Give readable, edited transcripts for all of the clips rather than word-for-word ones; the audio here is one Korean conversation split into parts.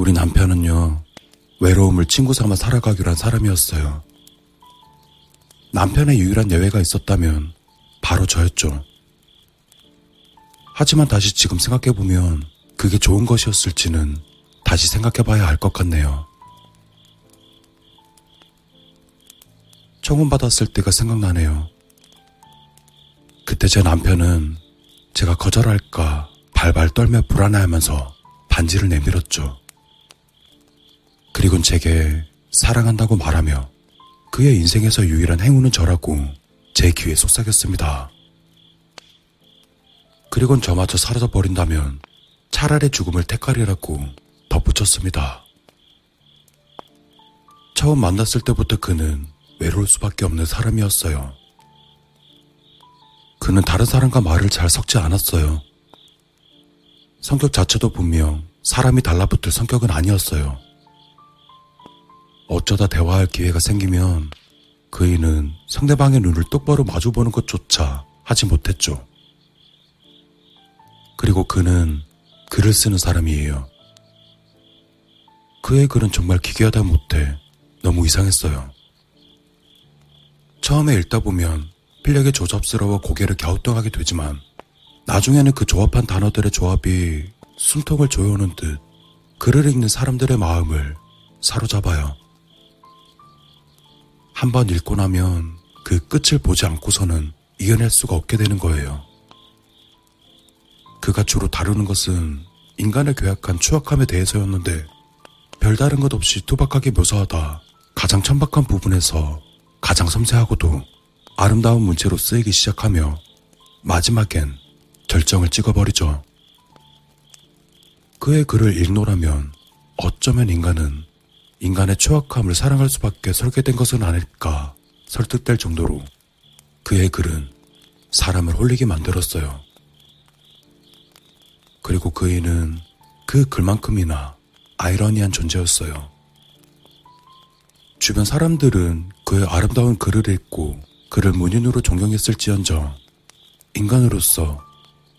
우리 남편은요, 외로움을 친구 삼아 살아가기로 한 사람이었어요. 남편의 유일한 예외가 있었다면 바로 저였죠. 하지만 다시 지금 생각해보면 그게 좋은 것이었을지는 다시 생각해봐야 알 것 같네요. 청혼받았을 때가 생각나네요. 그때 제 남편은 제가 거절할까 발발 떨며 불안해하면서 반지를 내밀었죠. 그리곤 제게 사랑한다고 말하며 그의 인생에서 유일한 행운은 저라고 제 귀에 속삭였습니다. 그리곤 저마저 사라져 버린다면 차라리 죽음을 택하리라고 덧붙였습니다. 처음 만났을 때부터 그는 외로울 수밖에 없는 사람이었어요. 그는 다른 사람과 말을 잘 섞지 않았어요. 성격 자체도 분명 사람이 달라붙을 성격은 아니었어요. 어쩌다 대화할 기회가 생기면 그이는 상대방의 눈을 똑바로 마주보는 것조차 하지 못했죠. 그리고 그는 글을 쓰는 사람이에요. 그의 글은 정말 기괴하다 못해 너무 이상했어요. 처음에 읽다 보면 필력이 조잡스러워 고개를 갸우뚱하게 되지만 나중에는 그 조합한 단어들의 조합이 숨통을 조여오는 듯 글을 읽는 사람들의 마음을 사로잡아요. 한번 읽고 나면 그 끝을 보지 않고서는 이겨낼 수가 없게 되는 거예요. 그가 주로 다루는 것은 인간을 괴악한 추악함에 대해서였는데 별다른 것 없이 투박하게 묘사하다 가장 천박한 부분에서 가장 섬세하고도 아름다운 문체로 쓰이기 시작하며 마지막엔 절정을 찍어버리죠. 그의 글을 읽노라면 어쩌면 인간은 인간의 추악함을 사랑할 수밖에 설계된 것은 아닐까 설득될 정도로 그의 글은 사람을 홀리게 만들었어요. 그리고 그이는 그 글만큼이나 아이러니한 존재였어요. 주변 사람들은 그의 아름다운 글을 읽고 그를 문인으로 존경했을지언정 인간으로서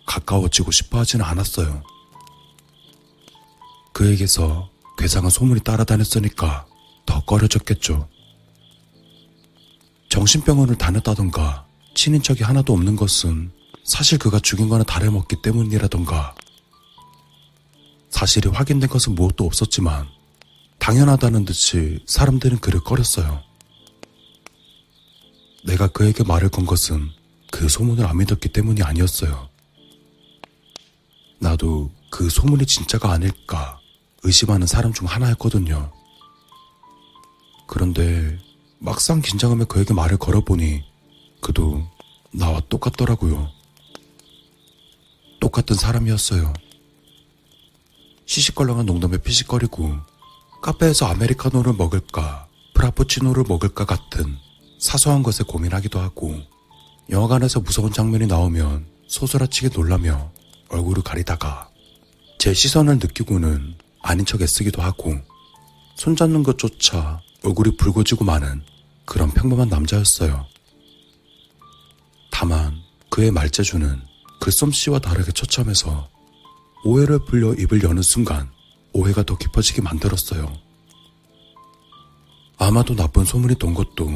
가까워지고 싶어 하지는 않았어요. 그에게서 괴상한 소문이 따라다녔으니까 더 꺼려졌겠죠. 정신병원을 다녔다던가 친인척이 하나도 없는 것은 사실 그가 죽인 거나 다름없기 때문이라던가 사실이 확인된 것은 무엇도 없었지만 당연하다는 듯이 사람들은 그를 꺼렸어요. 내가 그에게 말을 건 것은 그 소문을 안 믿었기 때문이 아니었어요. 나도 그 소문이 진짜가 아닐까 의심하는 사람 중 하나였거든요. 그런데 막상 긴장하며 그에게 말을 걸어보니 그도 나와 똑같더라고요. 똑같은 사람이었어요. 시시껄렁한 농담에 피식거리고 카페에서 아메리카노를 먹을까 프라푸치노를 먹을까 같은 사소한 것에 고민하기도 하고 영화관에서 무서운 장면이 나오면 소스라치게 놀라며 얼굴을 가리다가 제 시선을 느끼고는 아닌 척 애쓰기도 하고 손잡는 것조차 얼굴이 붉어지고 마는 그런 평범한 남자였어요. 다만 그의 말재주는 글솜씨와 다르게 처참해서 오해를 풀려 입을 여는 순간 오해가 더 깊어지게 만들었어요. 아마도 나쁜 소문이 돈 것도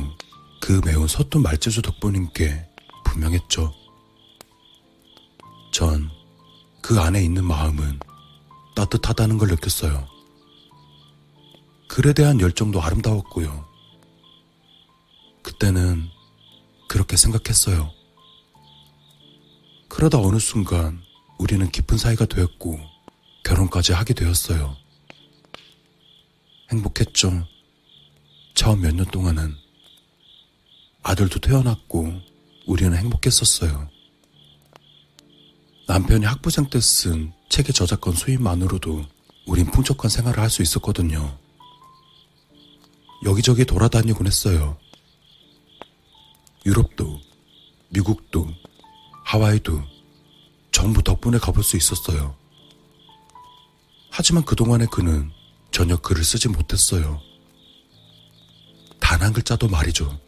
그 매우 서툰 말재주 덕분인 게 분명했죠. 전 그 안에 있는 마음은 따뜻하다는 걸 느꼈어요. 글에 대한 열정도 아름다웠고요. 그때는 그렇게 생각했어요. 그러다 어느 순간 우리는 깊은 사이가 되었고 결혼까지 하게 되었어요. 행복했죠. 처음 몇 년 동안은 아들도 태어났고 우리는 행복했었어요. 남편이 학부생 때 쓴 책의 저작권 수입만으로도 우린 풍족한 생활을 할 수 있었거든요. 여기저기 돌아다니곤 했어요. 유럽도, 미국도, 하와이도 전부 덕분에 가볼 수 있었어요. 하지만 그동안의 그는 전혀 글을 쓰지 못했어요. 단 한 글자도 말이죠.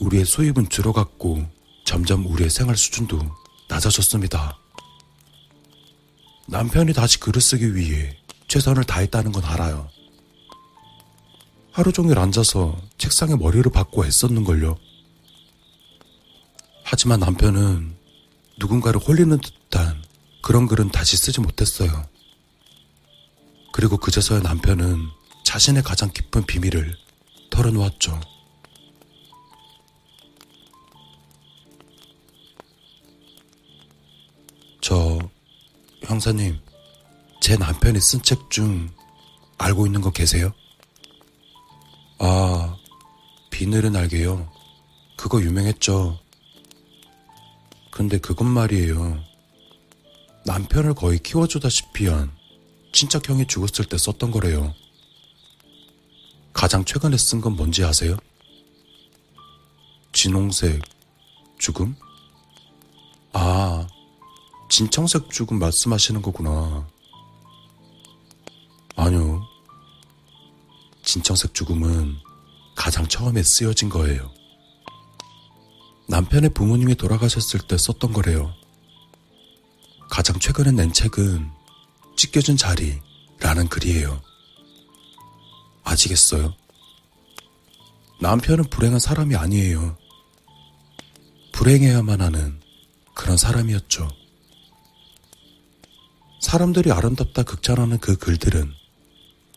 우리의 수입은 줄어갔고 점점 우리의 생활 수준도 낮아졌습니다. 남편이 다시 글을 쓰기 위해 최선을 다했다는 건 알아요. 하루 종일 앉아서 책상에 머리를 박고 애썼는걸요. 하지만 남편은 누군가를 홀리는 듯한 그런 글은 다시 쓰지 못했어요. 그리고 그제서야 남편은 자신의 가장 깊은 비밀을 털어놓았죠. 저 형사님, 제 남편이 쓴 책 중 알고 있는 거 계세요? 아, 비 내려 날개요. 그거 유명했죠. 근데 그건 말이에요. 남편을 거의 키워주다시피 한 친척 형이 죽었을 때 썼던 거래요. 가장 최근에 쓴 건 뭔지 아세요? 진홍색 죽음? 아, 진청색 죽음 말씀하시는 거구나. 아니요. 진청색 죽음은 가장 처음에 쓰여진 거예요. 남편의 부모님이 돌아가셨을 때 썼던 거래요. 가장 최근에 낸 책은 찢겨진 자리라는 글이에요. 아시겠어요? 남편은 불행한 사람이 아니에요. 불행해야만 하는 그런 사람이었죠. 사람들이 아름답다 극찬하는 그 글들은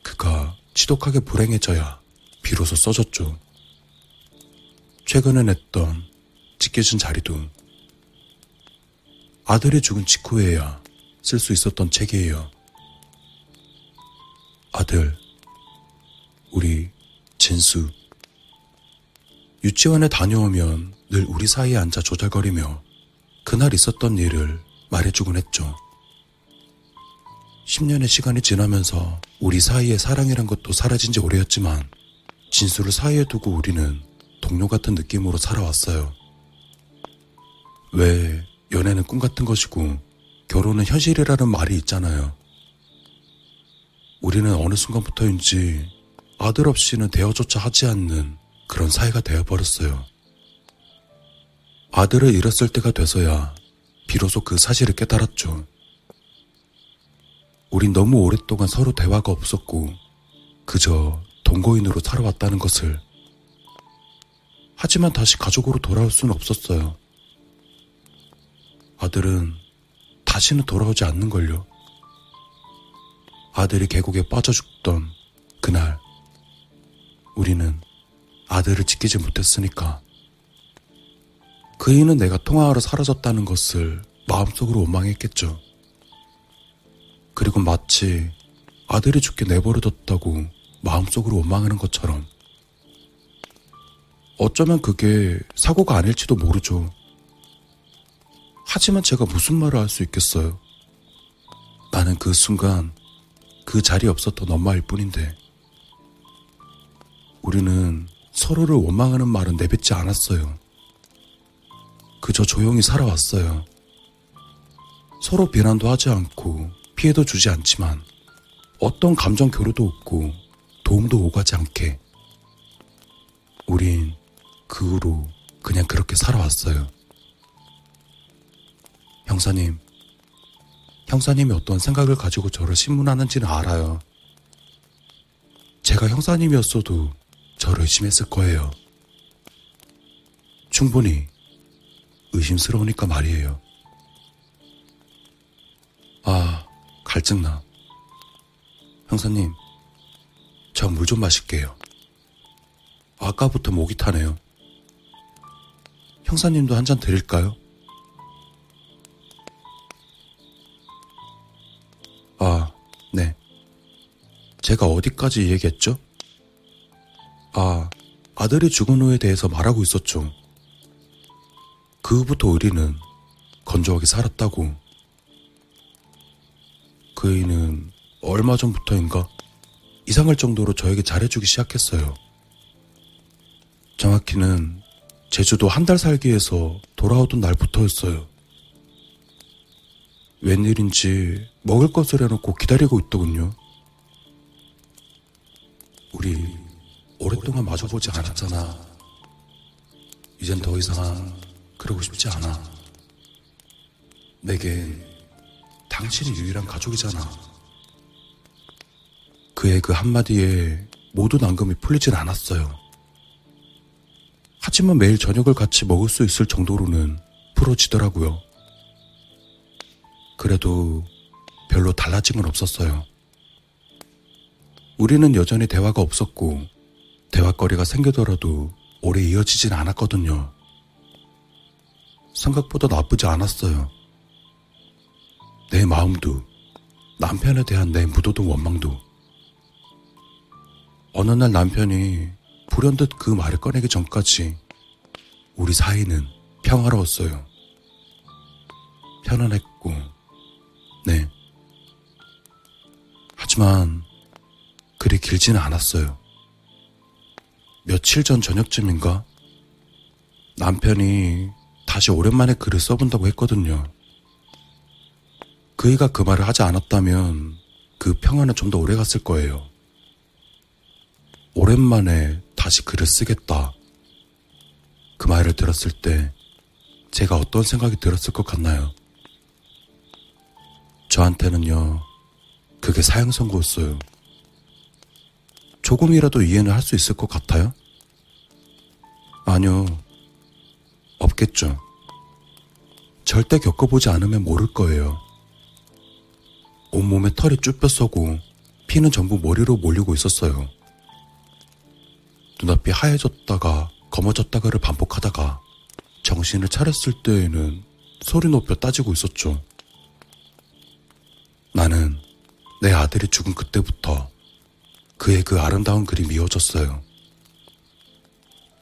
그가 지독하게 불행해져야 비로소 써졌죠. 최근에 냈던 찢겨진 자리도 아들이 죽은 직후에야 쓸 수 있었던 책이에요. 아들, 우리 진수. 유치원에 다녀오면 늘 우리 사이에 앉아 조잘거리며 그날 있었던 일을 말해주곤 했죠. 10년의 시간이 지나면서 우리 사이의 사랑이란 것도 사라진 지 오래였지만 진수를 사이에 두고 우리는 동료 같은 느낌으로 살아왔어요. 왜 연애는 꿈 같은 것이고 결혼은 현실이라는 말이 있잖아요. 우리는 어느 순간부터인지 아들 없이는 대화조차 하지 않는 그런 사이가 되어버렸어요. 아들을 잃었을 때가 돼서야 비로소 그 사실을 깨달았죠. 우린 너무 오랫동안 서로 대화가 없었고 그저 동거인으로 살아왔다는 것을. 하지만 다시 가족으로 돌아올 수는 없었어요. 아들은 다시는 돌아오지 않는걸요. 아들이 계곡에 빠져 죽던 그날 우리는 아들을 지키지 못했으니까 그이는 내가 통화하러 사라졌다는 것을 마음속으로 원망했겠죠. 그리고 마치 아들이 죽게 내버려뒀다고 마음속으로 원망하는 것처럼. 어쩌면 그게 사고가 아닐지도 모르죠. 하지만 제가 무슨 말을 할 수 있겠어요. 나는 그 순간 그 자리에 없었던 엄마일 뿐인데. 우리는 서로를 원망하는 말은 내뱉지 않았어요. 그저 조용히 살아왔어요. 서로 비난도 하지 않고 피해도 주지 않지만 어떤 감정 교류도 없고 도움도 오가지 않게. 우린 그 후로 그냥 그렇게 살아왔어요. 형사님이 어떤 생각을 가지고 저를 신문하는지는 알아요. 제가 형사님이었어도 저를 의심했을 거예요. 충분히 의심스러우니까 말이에요. 아, 갈증나. 형사님, 저 물 좀 마실게요. 아까부터 목이 타네요. 형사님도 한 잔 드릴까요? 아, 네. 제가 어디까지 얘기했죠? 아, 아들이 죽은 후에 대해서 말하고 있었죠. 그 후부터 우리는 건조하게 살았다고. 그이는 얼마 전부터인가 이상할 정도로 저에게 잘해주기 시작했어요. 정확히는 제주도 한 달 살기에서 돌아오던 날부터였어요. 웬일인지 먹을 것을 해놓고 기다리고 있더군요. 우리 오랫동안 마주보지 않았잖아. 이젠 더 이상 그러고 싶지 않아. 내겐 당신이 유일한 가족이잖아. 그의 그 한마디에 모든 앙금이 풀리진 않았어요. 하지만 매일 저녁을 같이 먹을 수 있을 정도로는 풀어지더라고요. 그래도 별로 달라진 건 없었어요. 우리는 여전히 대화가 없었고 대화거리가 생기더라도 오래 이어지진 않았거든요. 생각보다 나쁘지 않았어요. 내 마음도 남편에 대한 내 묻어둔 원망도. 어느 날 남편이 불현듯 그 말을 꺼내기 전까지 우리 사이는 평화로웠어요. 편안했고, 네. 하지만 그리 길지는 않았어요. 며칠 전 저녁쯤인가 남편이 다시 오랜만에 글을 써본다고 했거든요. 그이가 그 말을 하지 않았다면 그 평화는 좀 더 오래 갔을 거예요. 오랜만에 다시 글을 쓰겠다. 그 말을 들었을 때 제가 어떤 생각이 들었을 것 같나요? 저한테는요, 그게 사형 선고였어요. 조금이라도 이해는 할 수 있을 것 같아요? 아니요, 없겠죠. 절대 겪어보지 않으면 모를 거예요. 온몸에 털이 쭈뼛서고 피는 전부 머리로 몰리고 있었어요. 눈앞이 하얘졌다가 검어졌다가를 반복하다가 정신을 차렸을 때에는 소리 높여 따지고 있었죠. 나는 내 아들이 죽은 그때부터 그의 그 아름다운 글이 미워졌어요.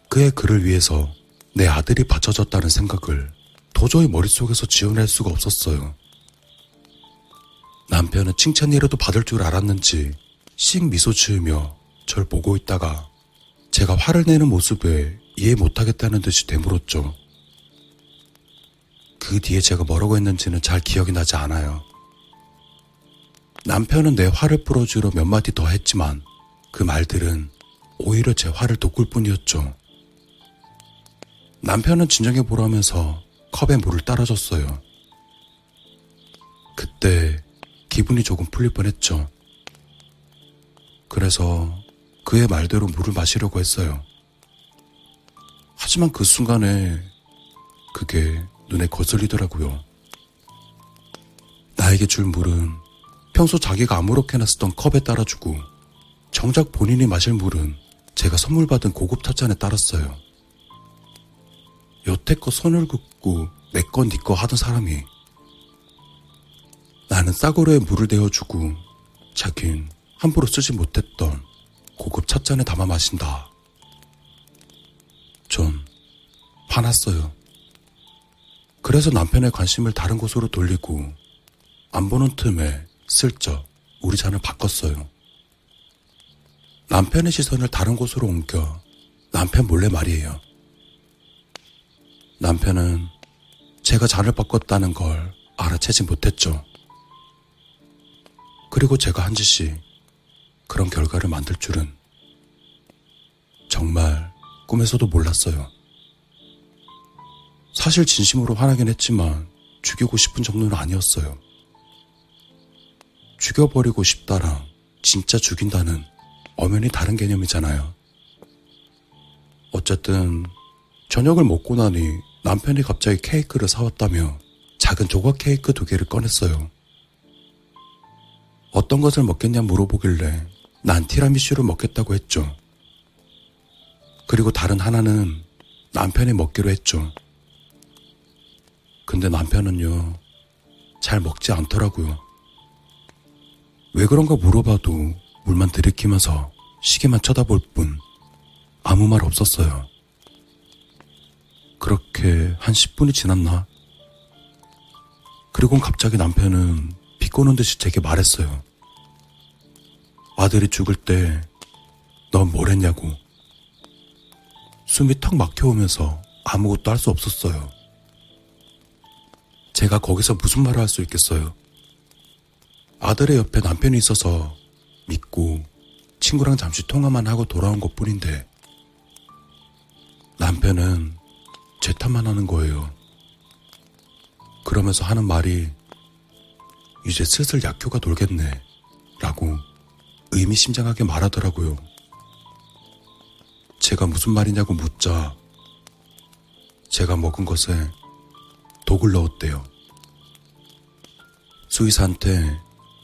그의 글을 위해서 내 아들이 바쳐졌다는 생각을 도저히 머릿속에서 지워낼 수가 없었어요. 남편은 칭찬이라도 받을 줄 알았는지 씩 미소 지으며 절 보고 있다가 제가 화를 내는 모습에 이해 못하겠다는 듯이 되물었죠. 그 뒤에 제가 뭐라고 했는지는 잘 기억이 나지 않아요. 남편은 내 화를 풀어주려 몇 마디 더 했지만 그 말들은 오히려 제 화를 돋굴 뿐이었죠. 남편은 진정해보라면서 컵에 물을 따라줬어요. 그때 기분이 조금 풀릴 뻔했죠. 그래서 그의 말대로 물을 마시려고 했어요. 하지만 그 순간에 그게 눈에 거슬리더라고요. 나에게 줄 물은 평소 자기가 아무렇게나 쓰던 컵에 따라주고 정작 본인이 마실 물은 제가 선물 받은 고급 찻잔에 따랐어요. 여태껏 선을 긋고 내 거 네 거 하던 사람이 나는 싸구려에 물을 데워주고 자긴 함부로 쓰지 못했던 고급 찻잔에 담아 마신다. 전 화났어요. 그래서 남편의 관심을 다른 곳으로 돌리고 안 보는 틈에 슬쩍 우리 잔을 바꿨어요. 남편의 시선을 다른 곳으로 옮겨 남편 몰래 말이에요. 남편은 제가 잔을 바꿨다는 걸 알아채지 못했죠. 그리고 제가 한 짓이 그런 결과를 만들 줄은 정말 꿈에서도 몰랐어요. 사실 진심으로 화나긴 했지만 죽이고 싶은 정도는 아니었어요. 죽여버리고 싶다랑 진짜 죽인다는 엄연히 다른 개념이잖아요. 어쨌든 저녁을 먹고 나니 남편이 갑자기 케이크를 사왔다며 작은 조각 케이크 2개를 꺼냈어요. 어떤 것을 먹겠냐 물어보길래 난 티라미슈를 먹겠다고 했죠. 그리고 다른 하나는 남편이 먹기로 했죠. 근데 남편은요, 잘 먹지 않더라고요. 왜 그런가 물어봐도 물만 들이키면서 시계만 쳐다볼 뿐 아무 말 없었어요. 그렇게 한 10분이 지났나? 그리고 갑자기 남편은 비꼬는 듯이 제게 말했어요. 아들이 죽을 때 넌 뭘 했냐고. 숨이 턱 막혀오면서 아무것도 할 수 없었어요. 제가 거기서 무슨 말을 할 수 있겠어요. 아들의 옆에 남편이 있어서 믿고 친구랑 잠시 통화만 하고 돌아온 것뿐인데 남편은 제 탓만 하는 거예요. 그러면서 하는 말이 이제 슬슬 약효가 돌겠네 라고 의미심장하게 말하더라고요. 제가 무슨 말이냐고 묻자 제가 먹은 것에 독을 넣었대요. 수의사한테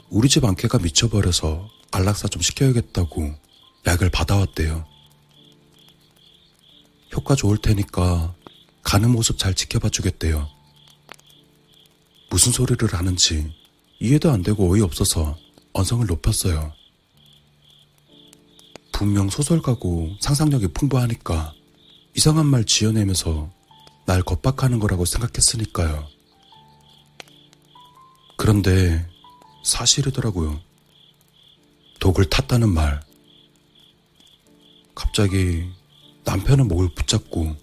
우리 집 안개가 미쳐버려서 안락사 좀 시켜야겠다고 약을 받아왔대요. 효과 좋을 테니까 가는 모습 잘 지켜봐 주겠대요. 무슨 소리를 하는지 이해도 안 되고 어이없어서 언성을 높였어요. 분명 소설가고 상상력이 풍부하니까 이상한 말 지어내면서 날 겁박하는 거라고 생각했으니까요. 그런데 사실이더라고요. 독을 탔다는 말. 갑자기 남편은 목을 붙잡고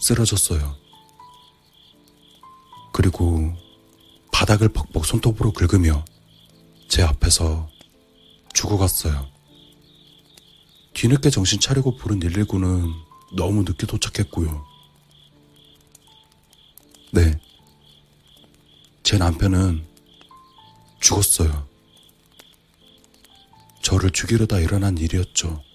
쓰러졌어요. 그리고 바닥을 벅벅 손톱으로 긁으며 제 앞에서 죽어갔어요. 뒤늦게 정신 차리고 부른 119는 너무 늦게 도착했고요. 네, 제 남편은 죽었어요. 저를 죽이려다 일어난 일이었죠.